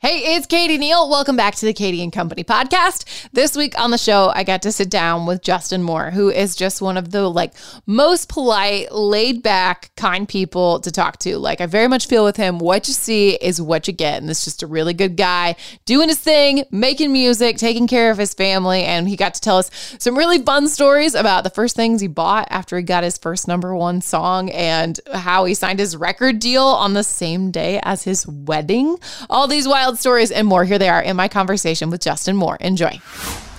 Hey, it's Katie Neal. Welcome back to the Katie and Company podcast. This week on the show, I got to sit down with Justin Moore, who is just one of the most polite, laid back, kind people to talk to. I very much feel with him, what you see is what you get. And this is just a really good guy doing his thing, making music, taking care of his family. And he got to tell us some really fun stories about the first things he bought after he got his first #1 song and how he signed his record deal on the same day as his wedding. All these wild stories and more. Here they are in my conversation with Justin Moore. Enjoy.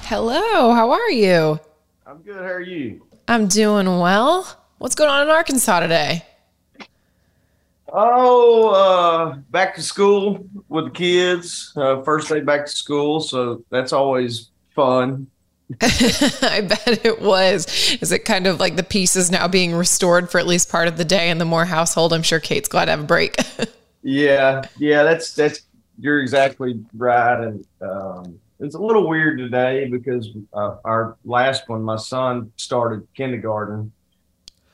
Hello, how are you? I'm good. How are you? I'm doing well. What's going on in Arkansas today? Oh, back to school with the kids. First day back to school, so that's always fun. I bet it was. Is it kind of like the peace is now being restored for at least part of the day in the Moore household? I'm sure Kate's glad to have a break. Yeah, that's you're exactly right. And it's a little weird today because our last one, my son started kindergarten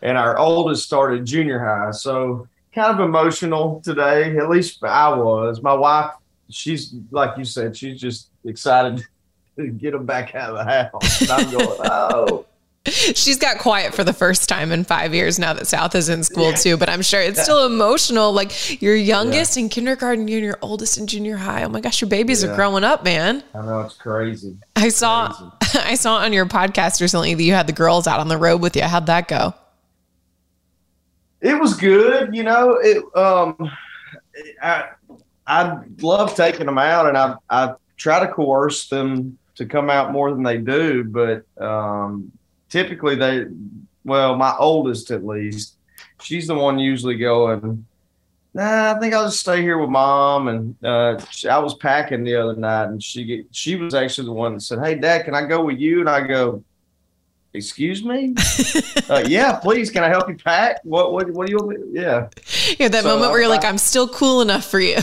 and our oldest started junior high. So kind of emotional today, at least I was. My wife, she's like you said, she's just excited to get them back out of the house. And I'm going, oh. She's got quiet for the first time in 5 years now that South is in school too, but I'm sure it's still emotional. Your youngest in kindergarten, you and your oldest in junior high. Oh my gosh, your babies are growing up, man. I know, it's crazy. I saw on your podcast recently that you had the girls out on the road with you. How'd that go? It was good. I love taking them out, and I try to coerce them to come out more than they do, but typically my oldest at least, she's the one usually going, nah, I think I'll just stay here with mom. And I was packing the other night, and she was actually the one that said, hey, Dad, can I go with you? And I go, excuse me? Yeah, please. Can I help you pack? What do you want? Yeah. Yeah, that moment where you're I'm still cool enough for you.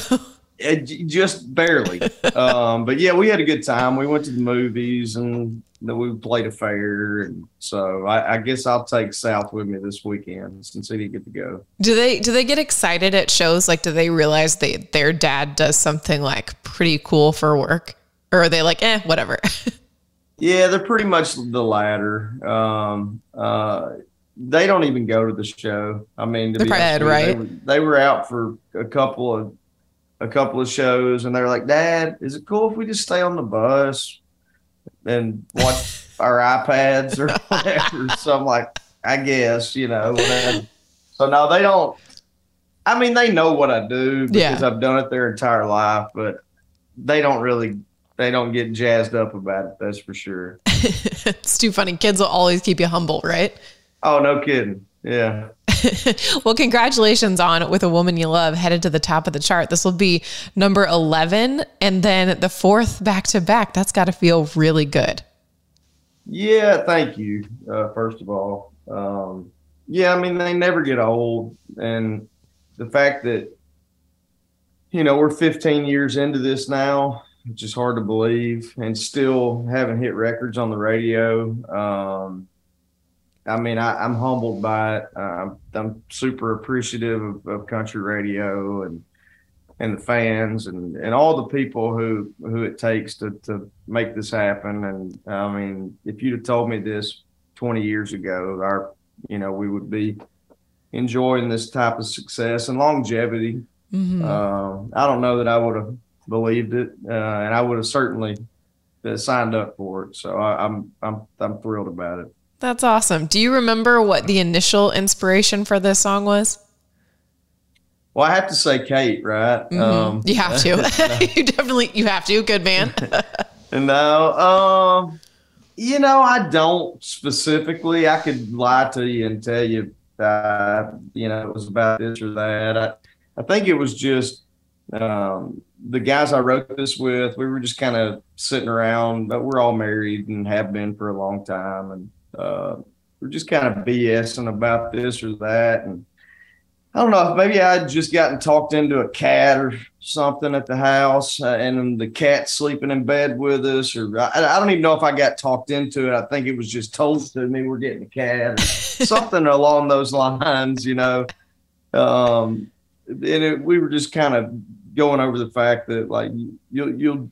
Just barely. But yeah, we had a good time. We went to the movies and we played a fair. And so I guess I'll take South with me this weekend since he didn't get to go. Do they get excited at shows? Do they realize their dad does something pretty cool for work? Or are they whatever? Yeah, they're pretty much the latter. They don't even go to the show. I mean, to be honest, right? They were out for a couple of shows, and they're like, Dad, is it cool if we just stay on the bus and watch our iPads or whatever? So I'm like, I guess, whatever. So no, they don't. I mean, they know what I do because I've done it their entire life, but they don't get jazzed up about it. That's for sure. It's too funny. Kids will always keep you humble, right? Oh, no kidding. Yeah. Well, congratulations on With a Woman You Love, headed to the top of the chart. This will be number 11 and then the fourth back-to-back. That's got to feel really good. Yeah, thank you, first of all. I mean, they never get old. And the fact that, we're 15 years into this now, which is hard to believe, and still haven't hit records on the radio. I mean, I'm humbled by it. I'm super appreciative of country radio and the fans and all the people who it takes to make this happen. And I mean, if you'd have told me this 20 years ago, we would be enjoying this type of success and longevity. Mm-hmm. I don't know that I would have believed it, and I would have certainly signed up for it. So I'm thrilled about it. That's awesome. Do you remember what the initial inspiration for this song was? Well, I have to say Kate, right? Mm-hmm. You have to. You have to. Good man. No. You know, I don't specifically. I could lie to you and tell you that, you know, it was about this or that. I think it was just the guys I wrote this with, we were just kind of sitting around, but we're all married and have been for a long time. And we're just kind of BSing about this or that. And I don't know, maybe I had just gotten talked into a cat or something at the house, and the cat's sleeping in bed with us. Or I don't even know if I got talked into it. I think it was just told to me, we're getting a cat or something along those lines, you know. And we were just kind of going over the fact that, like, you'll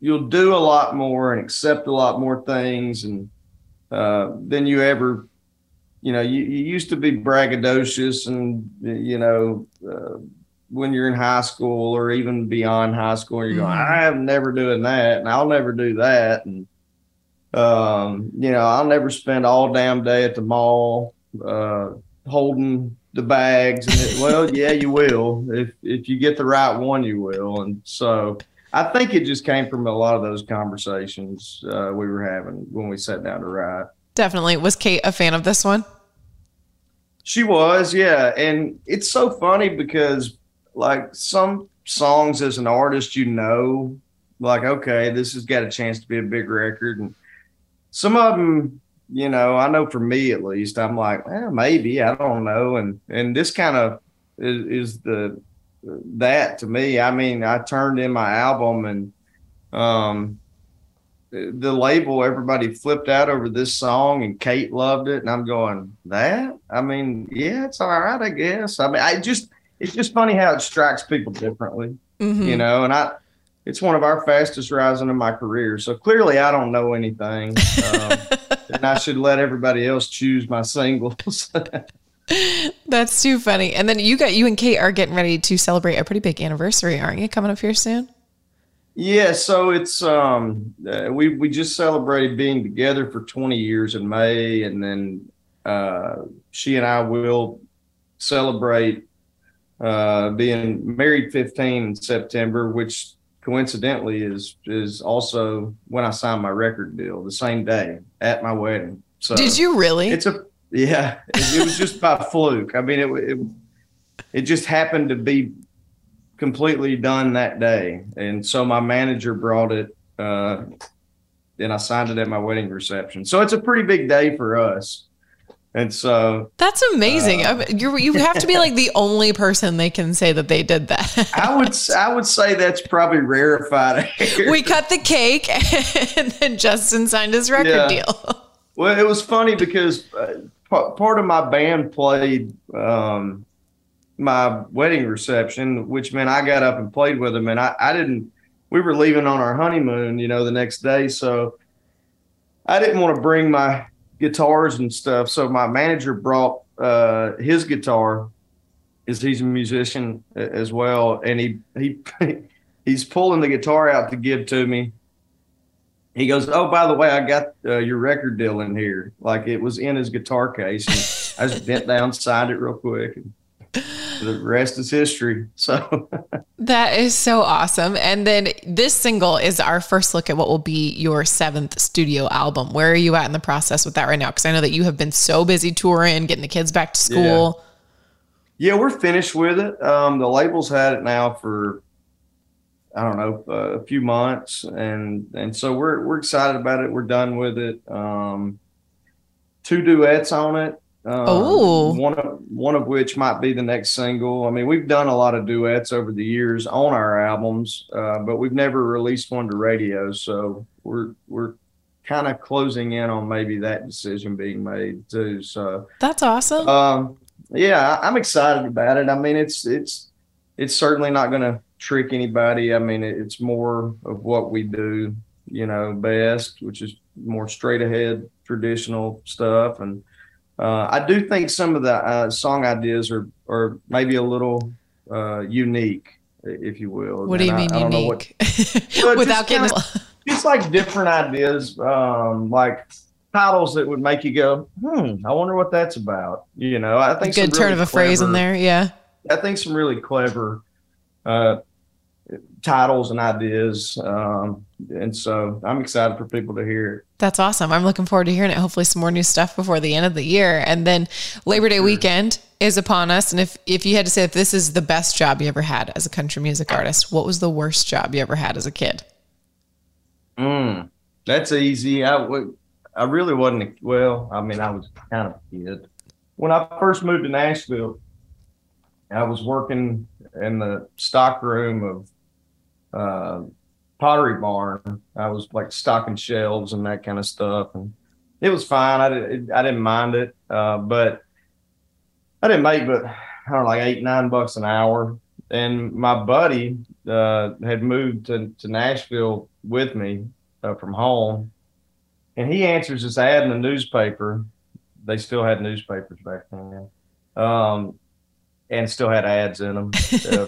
do a lot more and accept a lot more things and than you ever. You know, you used to be braggadocious and, you know, when you're in high school or even beyond high school, you're going, I'm never doing that and I'll never do that. And, you know, I'll never spend all damn day at the mall holding the bags. And well, yeah, you will. If you get the right one, you will. And so I think it just came from a lot of those conversations we were having when we sat down to write. Definitely. Was Kate a fan of this one? She was, yeah. And it's so funny because, like, some songs as an artist, you know, like, okay, this has got a chance to be a big record. And some of them, you know, I know for me at least, I'm like, well, maybe, I don't know. And this kind of is that to me. I mean, I turned in my album and, the label, everybody flipped out over this song and Kate loved it. And I'm going, that? I mean, yeah, it's all right, I guess. I mean, it's just funny how it strikes people differently, you know, and it's one of our fastest rising in my career. So clearly I don't know anything and I should let everybody else choose my singles. That's too funny. And then you and Kate are getting ready to celebrate a pretty big anniversary, aren't you? Coming up here soon? Yeah, so it's we just celebrated being together for 20 years in May, and then she and I will celebrate being married 15 in September, which coincidentally is also when I signed my record deal, the same day at my wedding. So did you really? Yeah, it was just by fluke. I mean, it just happened to be completely done that day, and so my manager brought it and I signed it at my wedding reception. So it's a pretty big day for us, and so that's amazing. You have to be like the only person they can say that they did that. I would say that's probably rarefied air. We cut the cake and then Justin signed his record deal. Well, it was funny because part of my band played my wedding reception, which meant I got up and played with them, and we were leaving on our honeymoon, you know, the next day. So I didn't want to bring my guitars and stuff. So my manager brought his guitar, as he's a musician as well. And he's pulling the guitar out to give to me. He goes, oh, by the way, I got your record deal in here. Like, it was in his guitar case. And I just bent down, signed it real quick. And the rest is history. So that is so awesome. And then this single is our first look at what will be your 7th studio album. Where are you at in the process with that right now? Because I know that you have been so busy touring, getting the kids back to school. Yeah, we're finished with it. The label's had it now for, I don't know, a few months, and so we're excited about it. We're done with it. 2 duets on it. One of which might be the next single. I mean, we've done a lot of duets over the years on our albums, but we've never released one to radio. So we're kind of closing in on maybe that decision being made too. So that's awesome. Yeah, I'm excited about it. I mean, it's certainly not going to trick anybody. I mean, it's more of what we do, you know, best, which is more straight ahead traditional stuff. And I do think some of the song ideas are maybe a little unique, if you will. What do you mean unique? Without getting... It's like different ideas, like titles that would make you go, I wonder what that's about. You know, I think a good turn of a phrase in there. Yeah. I think some really clever titles and ideas. And so I'm excited for people to hear it. That's awesome. I'm looking forward to hearing it. Hopefully some more new stuff before the end of the year. And then Labor Day weekend is upon us. And if you had to say if this is the best job you ever had as a country music artist, what was the worst job you ever had as a kid? That's easy. I really wasn't I was kind of a kid. When I first moved to Nashville, I was working in the stockroom of Pottery Barn. I was like stocking shelves and that kind of stuff, and it was fine. I didn't mind it, but I didn't make but I don't know, like $8-9 an hour. And my buddy had moved to Nashville with me from home, and he answers this ad in the newspaper. They still had newspapers back then, and still had ads in them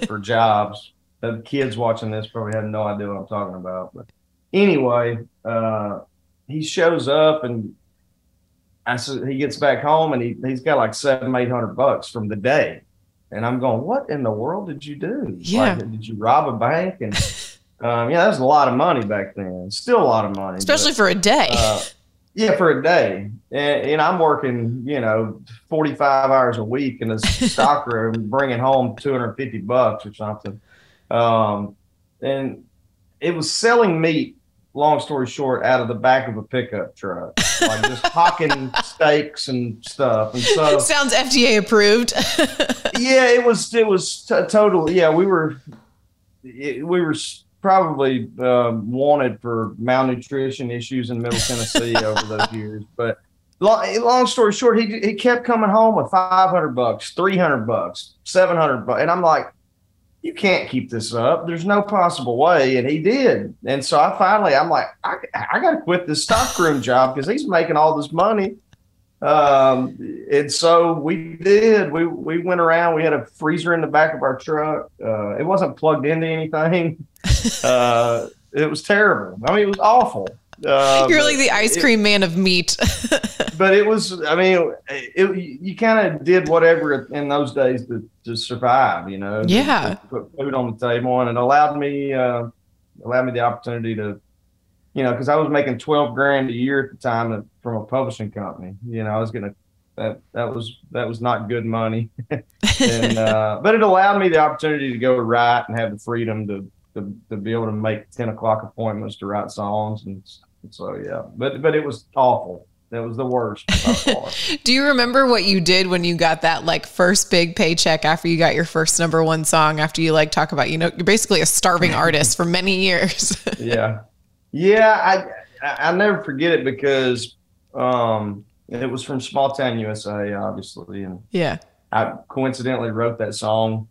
for jobs. The kids watching this probably have no idea what I'm talking about. But anyway, he shows up, and he gets back home, and he's got like $700-800 from the day. And I'm going, what in the world did you do? Yeah. Like, did you rob a bank? And that was a lot of money back then. Still a lot of money. Especially for a day. Yeah, for a day. And I'm working, 45 hours a week in a stockroom, bringing home $250 or something. And it was selling meat, long story short, out of the back of a pickup truck, like just hocking steaks and stuff. And so sounds FDA approved. Yeah, it was totally. Yeah, we were probably wanted for malnutrition issues in Middle Tennessee over those years. But long story short, he kept coming home with $500, $300, $700, and I'm like, you can't keep this up. There's no possible way. And he did. And so I'm like, I got to quit this stockroom job because he's making all this money. And so we did. We went around. We had a freezer in the back of our truck. It wasn't plugged into anything. It was terrible. I mean, it was awful. You're like the ice cream man of meat. But it was, you kind of did whatever in those days to survive, Yeah. To put food on the table, and it allowed me the opportunity to, because I was making $12,000 a year at the time from a publishing company. I was going to, that was not good money. And, but it allowed me the opportunity to go write and have the freedom to be able to make 10 o'clock appointments to write songs. And so, yeah, but it was awful. That was the worst by far. Do you remember what you did when you got that first big paycheck after you got your first #1 song, after you talk about, you're basically a starving artist for many years? Yeah. Yeah. I never forget it because, it was from Small Town USA, obviously. And yeah, I coincidentally wrote that song,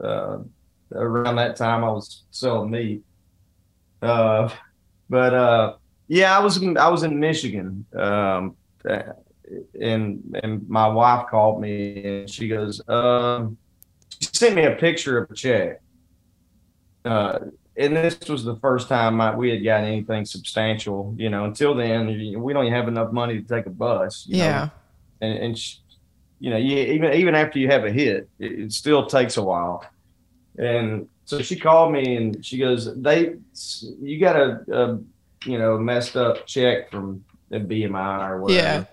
around that time I was selling meat. Yeah, I was in Michigan, and my wife called me, and she goes, she sent me a picture of a check, and this was the first time we had gotten anything substantial. Until then, we don't even have enough money to take a bus. You know? And she, even after you have a hit, it still takes a while. And so she called me, and she goes, you got a messed up check from the BMI or whatever. Yeah.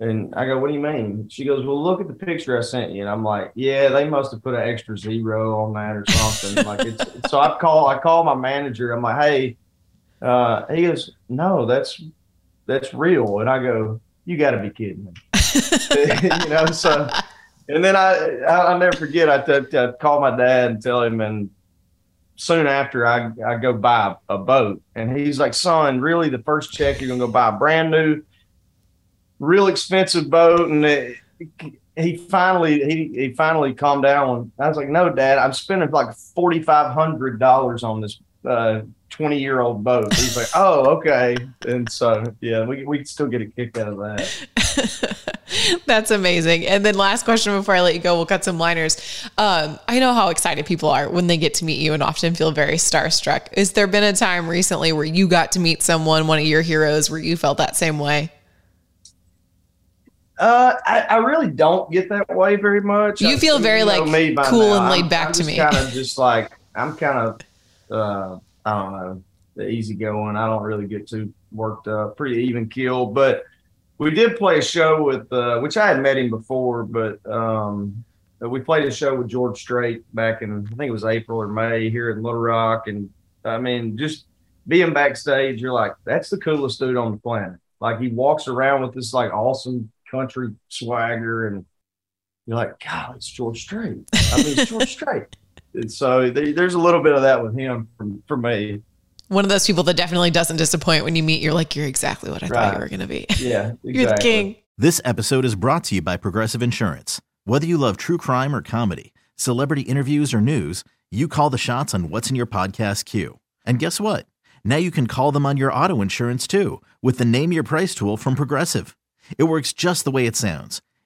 And I go, what do you mean? She goes, well, look at the picture I sent you. And I'm like, yeah, they must have put an extra zero on that or something. So I call my manager. I'm like, hey, he goes, no, that's real. And I go, you got to be kidding me. So, and then I'll never forget. I call my dad and tell him, and soon after, I go buy a boat, and he's like, son, really, the first check you're going to go buy a brand new, real expensive boat? And he finally calmed down. I was like, no, Dad, I'm spending like $4,500 on this 20-year-old boat. He's like, oh, okay. And so, yeah, we still get a kick out of that. That's amazing. And then last question before I let you go, we'll cut some liners. I know how excited people are when they get to meet you and often feel very starstruck. Has there been a time recently where you got to meet someone, one of your heroes, where you felt that same way? I really don't get that way very much. You feel very like cool and laid back to me. Kind of just like, I'm kind of, I don't know, the easygoing. I don't really get too worked up, pretty even keel. But we did play a show with, which I had met him before, but we played a show with George Strait back in, I think it was April or May here in Little Rock. And I mean, just being backstage, you're like, that's the coolest dude on the planet. Like, he walks around with this like awesome country swagger, and you're like, God, it's George Strait. I mean, it's George Strait. And so there's a little bit of that with him from me. One of those people that definitely doesn't disappoint. When you meet, you're like, you're exactly what I thought you were going to be. Yeah, exactly. You're the king. This episode is brought to you by Progressive Insurance. Whether you love true crime or comedy, celebrity interviews or news, you call the shots on what's in your podcast queue. And guess what? Now you can call them on your auto insurance too, with the Name Your Price tool from Progressive. It works just the way it sounds.